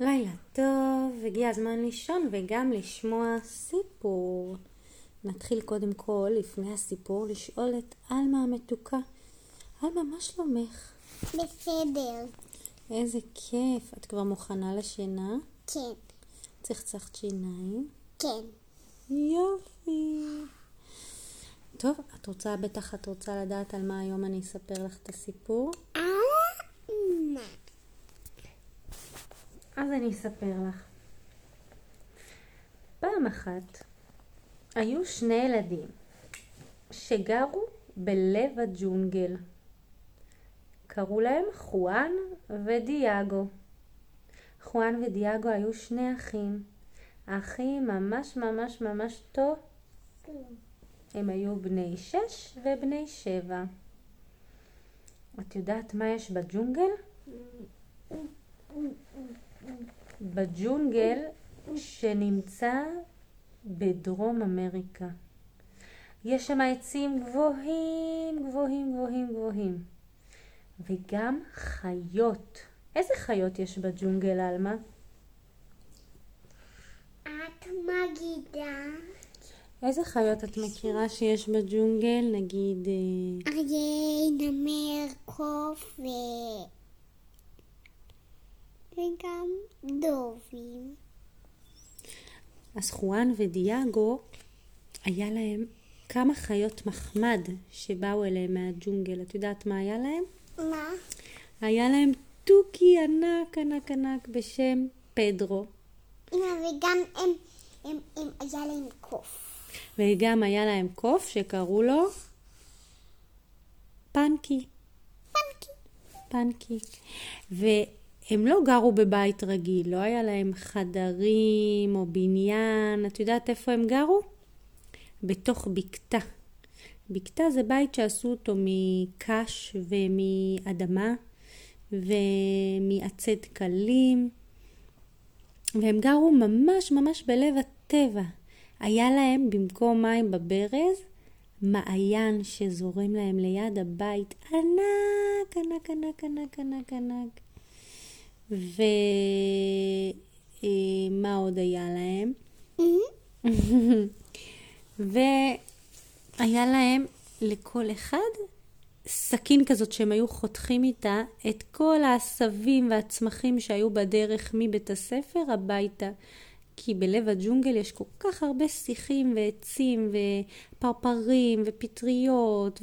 לילה טוב, הגיע הזמן לישון וגם לשמוע סיפור. נתחיל קודם כל, לפני הסיפור, לשאול את אלמה המתוקה. אלמה, מה שלומך? בסדר. איזה כיף. את כבר מוכנה לשינה? כן. צחצחת שיניים? כן. יופי. טוב, את רוצה לדעת על מה היום אני אספר לך את הסיפור? אז אני אספר לך. פעם אחת היו שני ילדים שגרו בלב הג'ונגל. קראו להם חואן ודיאגו. חואן ודיאגו היו שני אחים. האחים ממש ממש ממש טוב. הם היו בני 6 ובני 7. את יודעת מה יש בג'ונגל? בג'ונגל שנמצא בדרום אמריקה. יש שם עצים גבוהים, גבוהים, גבוהים, גבוהים. וגם חיות. איזה חיות יש בג'ונגל, אלמה? את מגידה. איזה חיות את מכירה שיש בג'ונגל? נגיד... אריה, נמר, קוף ו... וגם דובים. אז חואן ודיאגו היה להם כמה חיות מחמד שבאו אליהם מהג'ונגל. את יודעת מה היה להם? מה? היה להם תוכי ענק ענק ענק בשם פדרו. וגם הם היה להם קוף. וגם היה להם קוף שקראו לו פנקי. פנקי. הם לא גרו בבית רגיל, לא היה להם חדרים או בניין. את יודעת איפה הם גרו? בתוך בקתה. בקתה זה בית שעשו אותו מקש ומאדמה ומעצי דקלים. והם גרו ממש ממש בלב הטבע. היה להם במקום מים בברז, מעיין שזורם להם ליד הבית. ענק, ענק, ענק, ענק, ענק, ענק. ומה עוד היה להם? והיה להם לכל אחד סכין כזאת שהם היו חותכים איתה את כל העשבים והצמחים שהיו בדרך מבית הספר הביתה. כי בלב הג'ונגל יש כל כך הרבה שיחים ועצים ופרפרים ופטריות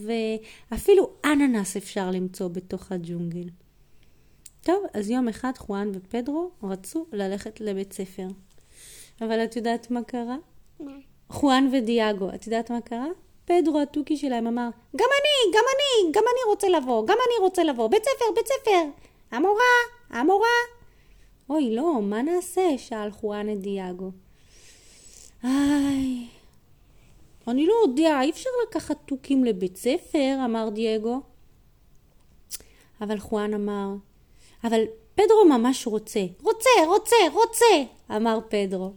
ואפילו אננס אפשר למצוא בתוך הג'ונגל. טוב, אז יום אחד חואן ופדרו רצו ללכת לבית ספר. אבל את יודעת מה קרה? מה? חואן ודיאגו, את יודעת מה קרה? פדרו התוכי שלהם אמר, גם אני רוצה לבוא, בית ספר, המורה. אוי לא, מה נעשה? שאל חואן את דיאגו. איי, אני לא יודע, אי אפשר לקחת תוכים לבית ספר, אמר דיאגו. אבל חואן אמר, אבל פדרו ממש רוצה, אמר פדרו.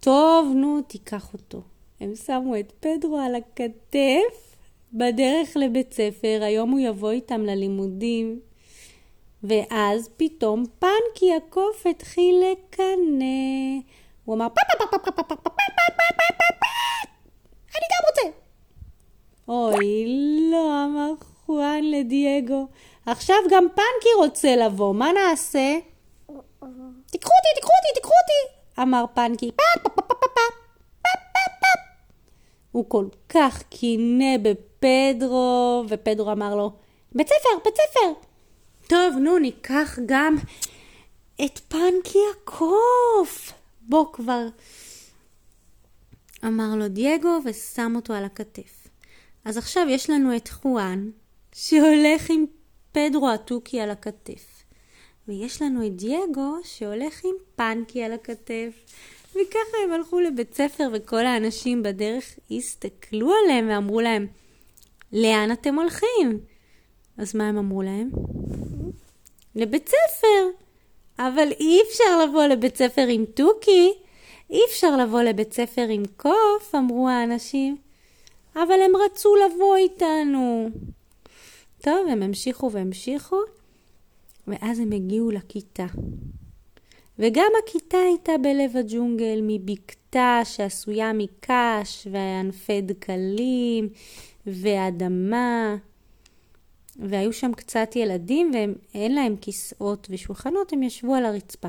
טוב, נו, תיקח אותו. הם שמו את פדרו על הכתף בדרך לבית ספר. היום הוא יבוא איתם ללימודים. ואז פתאום פנקי הקוף התחיל לקנא. הוא אמר, אני גם רוצה. אוי, לא, אמר חואן לדיאגו. עכשיו גם פנקי רוצה לבוא, מה נעשה? תיקחו אותי, אמר פנקי. הוא כל כך קינא בפדרו, ופדרו אמר לו, בית ספר. טוב, נו, ניקח גם את פנקי הקוף. בוא כבר, אמר לו דיאגו ושם אותו על הכתף. אז עכשיו יש לנו את חואן, שהולך עם פדרו התוכי על הכתף. ויש לנו את דיאגו שהולך עם פנקי על הכתף. וככה הם הלכו לבית ספר וכל האנשים בדרך הסתכלו עליהם ואמרו להם, לאן אתם הולכים? אז מה הם אמרו להם? לבית ספר. אבל אי אפשר לבוא לבית ספר עם תוכי. אי אפשר לבוא לבית ספר עם קוף, אמרו האנשים. אבל הם רצו לבוא איתנו. טוב, הם המשיכו, ואז הם הגיעו לכיתה. וגם הכיתה הייתה בלב הג'ונגל, מבקתה שעשויה מקש וענפי דקלים ואדמה. והיו שם קצת ילדים ואין להם כיסאות ושולחנות, הם ישבו על הרצפה.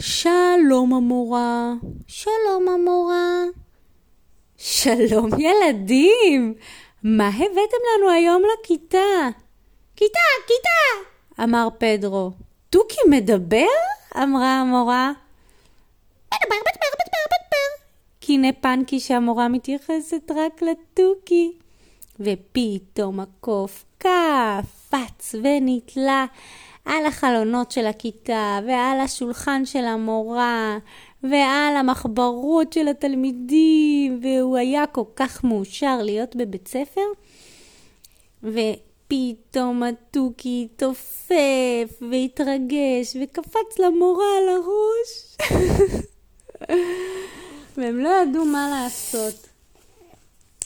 שלום המורה, שלום המורה. שלום ילדים, מה הבאתם לנו היום לכיתה? כיתה, כיתה, אמר פדרו. תוקי מדבר? אמרה המורה. מדבר, מדבר, מדבר, מדבר. קינה פנקי שהמורה מתייחסת רק לתוקי. ופתאום הקוף קפץ ונתלה על החלונות של הכיתה ועל השולחן של המורה ועל המחברות של התלמידים, והוא היה כל כך מאושר להיות בבית ספר. ופתאום התוכי תופף והתרגש וקפץ למורה על הראש והם לא ידעו מה לעשות.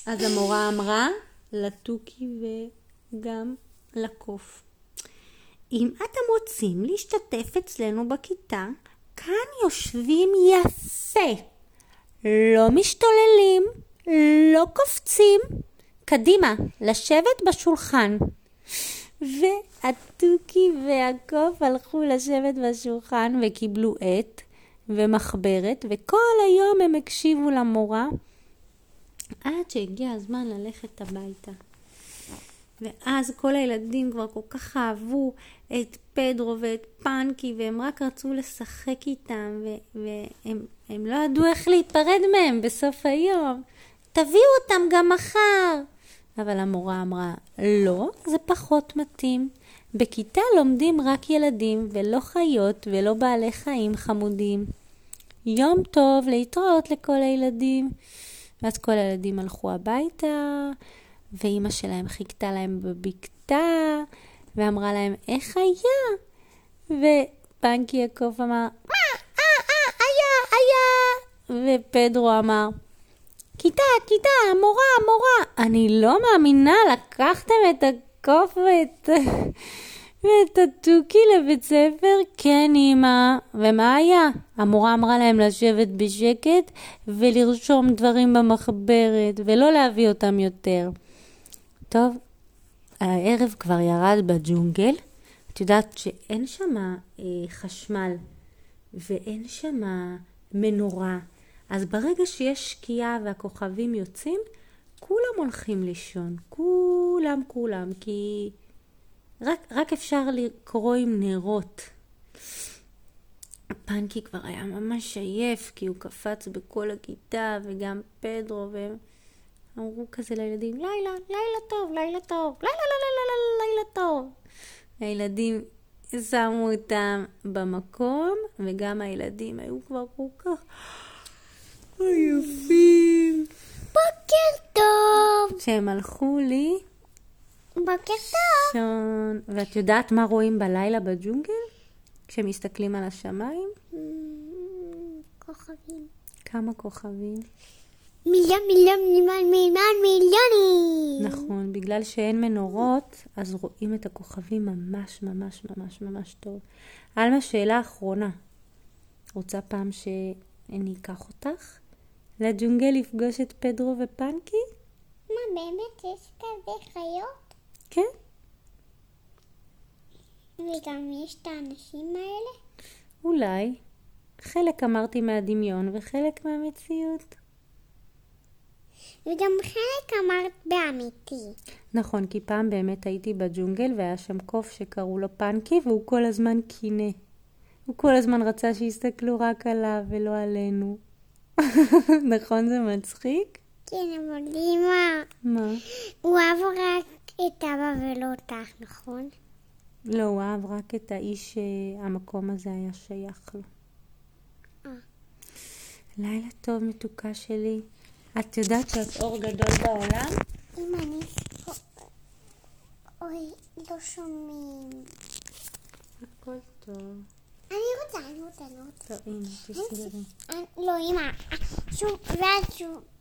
אז המורה אמרה לתוכי וגם לקוף, אם אתם רוצים להשתתף אצלנו בכיתה, כאן יושבים יפה, לא משתוללים, לא קופצים, קדימה, לשבת בשולחן. והתוכי והקוף הלכו לשבת בשולחן וקיבלו עט ומחברת, וכל היום הם הקשיבו למורה, עד שהגיע הזמן ללכת הביתה. ואז כל הילדים כבר כל כך אהבו את פדרו ואת פנקי, והם רק רצו לשחק איתם, והם לא ידעו איך להיפרד מהם בסוף היום. תביאו אותם גם מחר. אבל המורה אמרה, לא, זה פחות מתאים. בכיתה לומדים רק ילדים ולא חיות ולא בעלי חיים חמודים. יום טוב, להתראות לכל הילדים. ואז כל הילדים הלכו הביתה, ואימא שלהם חיכתה להם בבקתה, ואמרה להם, איך היה? ופנקי יעקב אמר, היה. ופדרו אמר, כיתה, כיתה, מורה, מורה. אני לא מאמינה, לקחתם את הקוף ואת התוכי לבית ספר? כן, אמא. ומה היה? המורה אמרה להם לשבת בשקט ולרשום דברים במחברת ולא להביא אותם יותר. טוב, הערב כבר ירד בג'ונגל. את יודעת שאין שמה חשמל ואין שמה מנורה. אז ברגע שיש שקיעה והכוכבים יוצאים, כולם הולכים לישון. כולם, כי רק אפשר לקרוא עם נרות. פנקי כבר היה ממש עייף, כי הוא קפץ בכל הכיתה, וגם פדרו, והם אמרו כזה לילדים, לילה טוב. הילדים שמו אותם במקום, וגם הילדים היו כבר כל כך עייפים. בוקר טוב. שהם הלכו לי. בוקר טוב. ואת יודעת מה רואים בלילה בג'ונגל? כשמסתכלים על השמיים? כוכבים. כמה כוכבים? מיליונים. נכון, בגלל שאין מנורות, אז רואים את הכוכבים ממש ממש ממש ממש טוב. אלמה, שאלה אחרונה. רוצה פעם שאני אקח אותך לג'ונגל לפגוש את פדרו ופנקי? מה, באמת יש כזה חיות? כן. וגם יש את האנשים האלה? אולי. חלק אמרתי מהדמיון וחלק מהמציאות. וגם חלק אמרת באמיתי. נכון, כי פעם באמת הייתי בג'ונגל והיה שם קוף שקראו לו פנקי, והוא כל הזמן קינה. הוא כל הזמן רצה שיסתכלו רק עליו ולא עלינו. נכון, זה מצחיק? כן, אבל אימא. מה? הוא אהב רק את אבא ולא אותך, נכון? לא, הוא אהב רק את האיש שהמקום הזה היה שייך לו. לילה טוב, מתוקה שלי. את יודעת שאת אור גדול בעולם? אמא, אני... אוי, לא שומעים. הכל טוב. אני רוצה. טוב, אמא, תסגרי. לא, אמא, שוב, ואז שוב.